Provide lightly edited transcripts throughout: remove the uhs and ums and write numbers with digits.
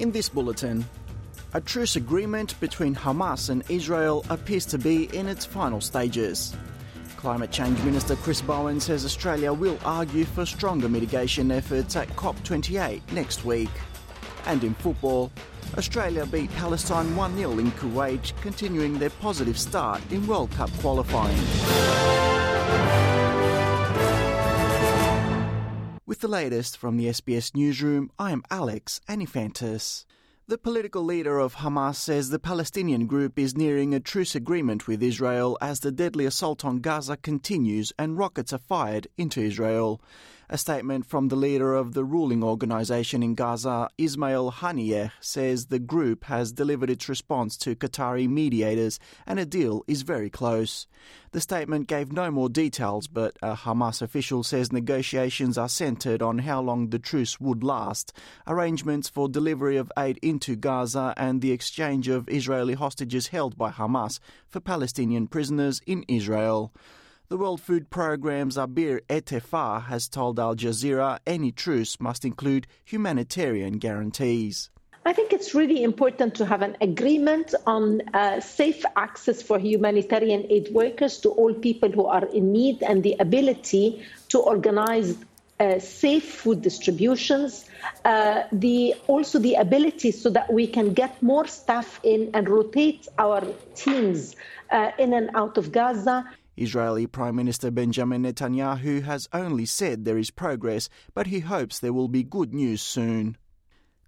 in this bulletin. A truce agreement between Hamas and Israel appears to be in its final stages. Climate Change Minister Chris Bowen says Australia will argue for stronger mitigation efforts at COP28 next week. And in football, Australia beat Palestine 1-0 in Kuwait, continuing their positive start in World Cup qualifying. With the latest from the SBS Newsroom, I'm Alex Anifantis. The political leader of Hamas says the Palestinian group is nearing a truce agreement with Israel as the deadly assault on Gaza continues and rockets are fired into Israel. A statement from the leader of the ruling organisation in Gaza, Ismail Haniyeh, says the group has delivered its response to Qatari mediators and a deal is very close. The statement gave no more details, but a Hamas official says negotiations are centred on how long the truce would last, arrangements for delivery of aid into Gaza and the exchange of Israeli hostages held by Hamas for Palestinian prisoners in Israel. The World Food Programme's Abir Etefa has told Al Jazeera any truce must include humanitarian guarantees. I think it's really important to have an agreement on safe access for humanitarian aid workers to all people who are in need and the ability to organise safe food distributions, the ability so that we can get more staff in and rotate our teams in and out of Gaza. Israeli Prime Minister Benjamin Netanyahu has only said there is progress, but he hopes there will be good news soon.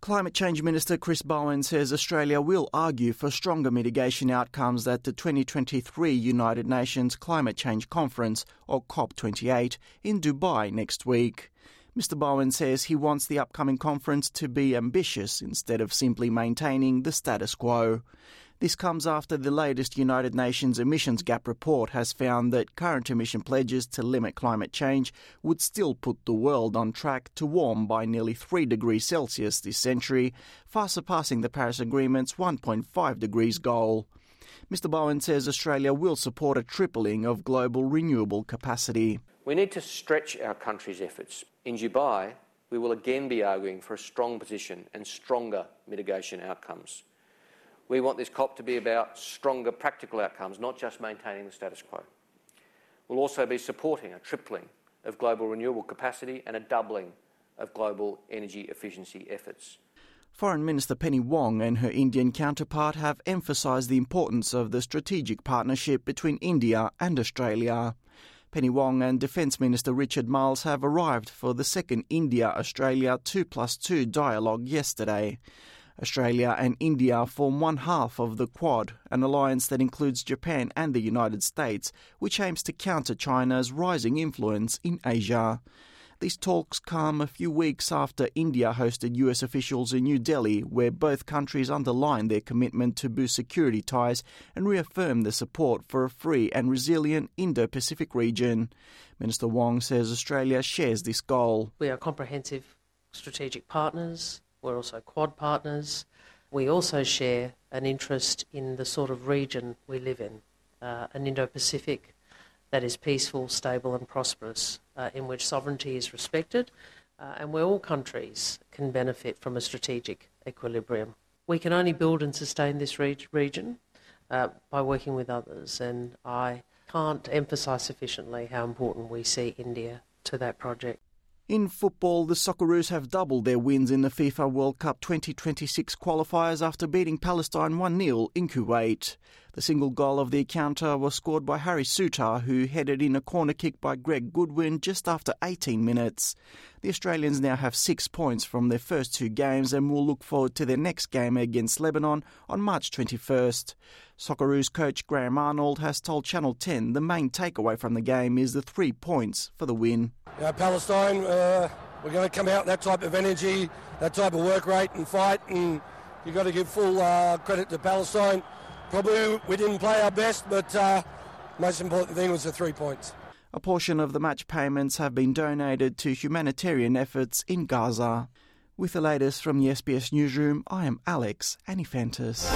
Climate Change Minister Chris Bowen says Australia will argue for stronger mitigation outcomes at the 2023 United Nations Climate Change Conference, or COP28, in Dubai next week. Mr Bowen says he wants the upcoming conference to be ambitious instead of simply maintaining the status quo. This comes after the latest United Nations Emissions Gap report has found that current emission pledges to limit climate change would still put the world on track to warm by nearly 3 degrees Celsius this century, far surpassing the Paris Agreement's 1.5 degrees goal. Mr Bowen says Australia will support a tripling of global renewable capacity. We need to stretch our country's efforts. In Dubai, we will again be arguing for a strong position and stronger mitigation outcomes. We want this COP to be about stronger practical outcomes, not just maintaining the status quo. We'll also be supporting a tripling of global renewable capacity and a doubling of global energy efficiency efforts. Foreign Minister Penny Wong and her Indian counterpart have emphasised the importance of the strategic partnership between India and Australia. Penny Wong and Defence Minister Richard Marles have arrived for the second India-Australia 2+2 dialogue yesterday. Australia and India form one half of the Quad, an alliance that includes Japan and the United States, which aims to counter China's rising influence in Asia. These talks come a few weeks after India hosted US officials in New Delhi, where both countries underlined their commitment to boost security ties and reaffirmed their support for a free and resilient Indo-Pacific region. Minister Wong says Australia shares this goal. We are comprehensive strategic partners. We're also Quad partners. We also share an interest in the sort of region we live in, an Indo-Pacific that is peaceful, stable and prosperous, in which sovereignty is respected, and where all countries can benefit from a strategic equilibrium. We can only build and sustain this region by working with others, and I can't emphasise sufficiently how important we see India to that project. In football, the Socceroos have doubled their wins in the FIFA World Cup 2026 qualifiers after beating Palestine 1-0 in Kuwait. The single goal of the encounter was scored by Harry Souttar, who headed in a corner kick by Greg Goodwin just after 18 minutes. The Australians now have 6 points from their first two games and will look forward to their next game against Lebanon on March 21st. Socceroos coach Graham Arnold has told Channel 10 the main takeaway from the game is the 3 points for the win. You know, Palestine, we're going to come out with that type of energy, that type of work rate and fight, and you've got to give full credit to Palestine. Probably we didn't play our best, but the most important thing was the 3 points. A portion of the match payments have been donated to humanitarian efforts in Gaza. With the latest from the SBS Newsroom, I am Alex Anifantis.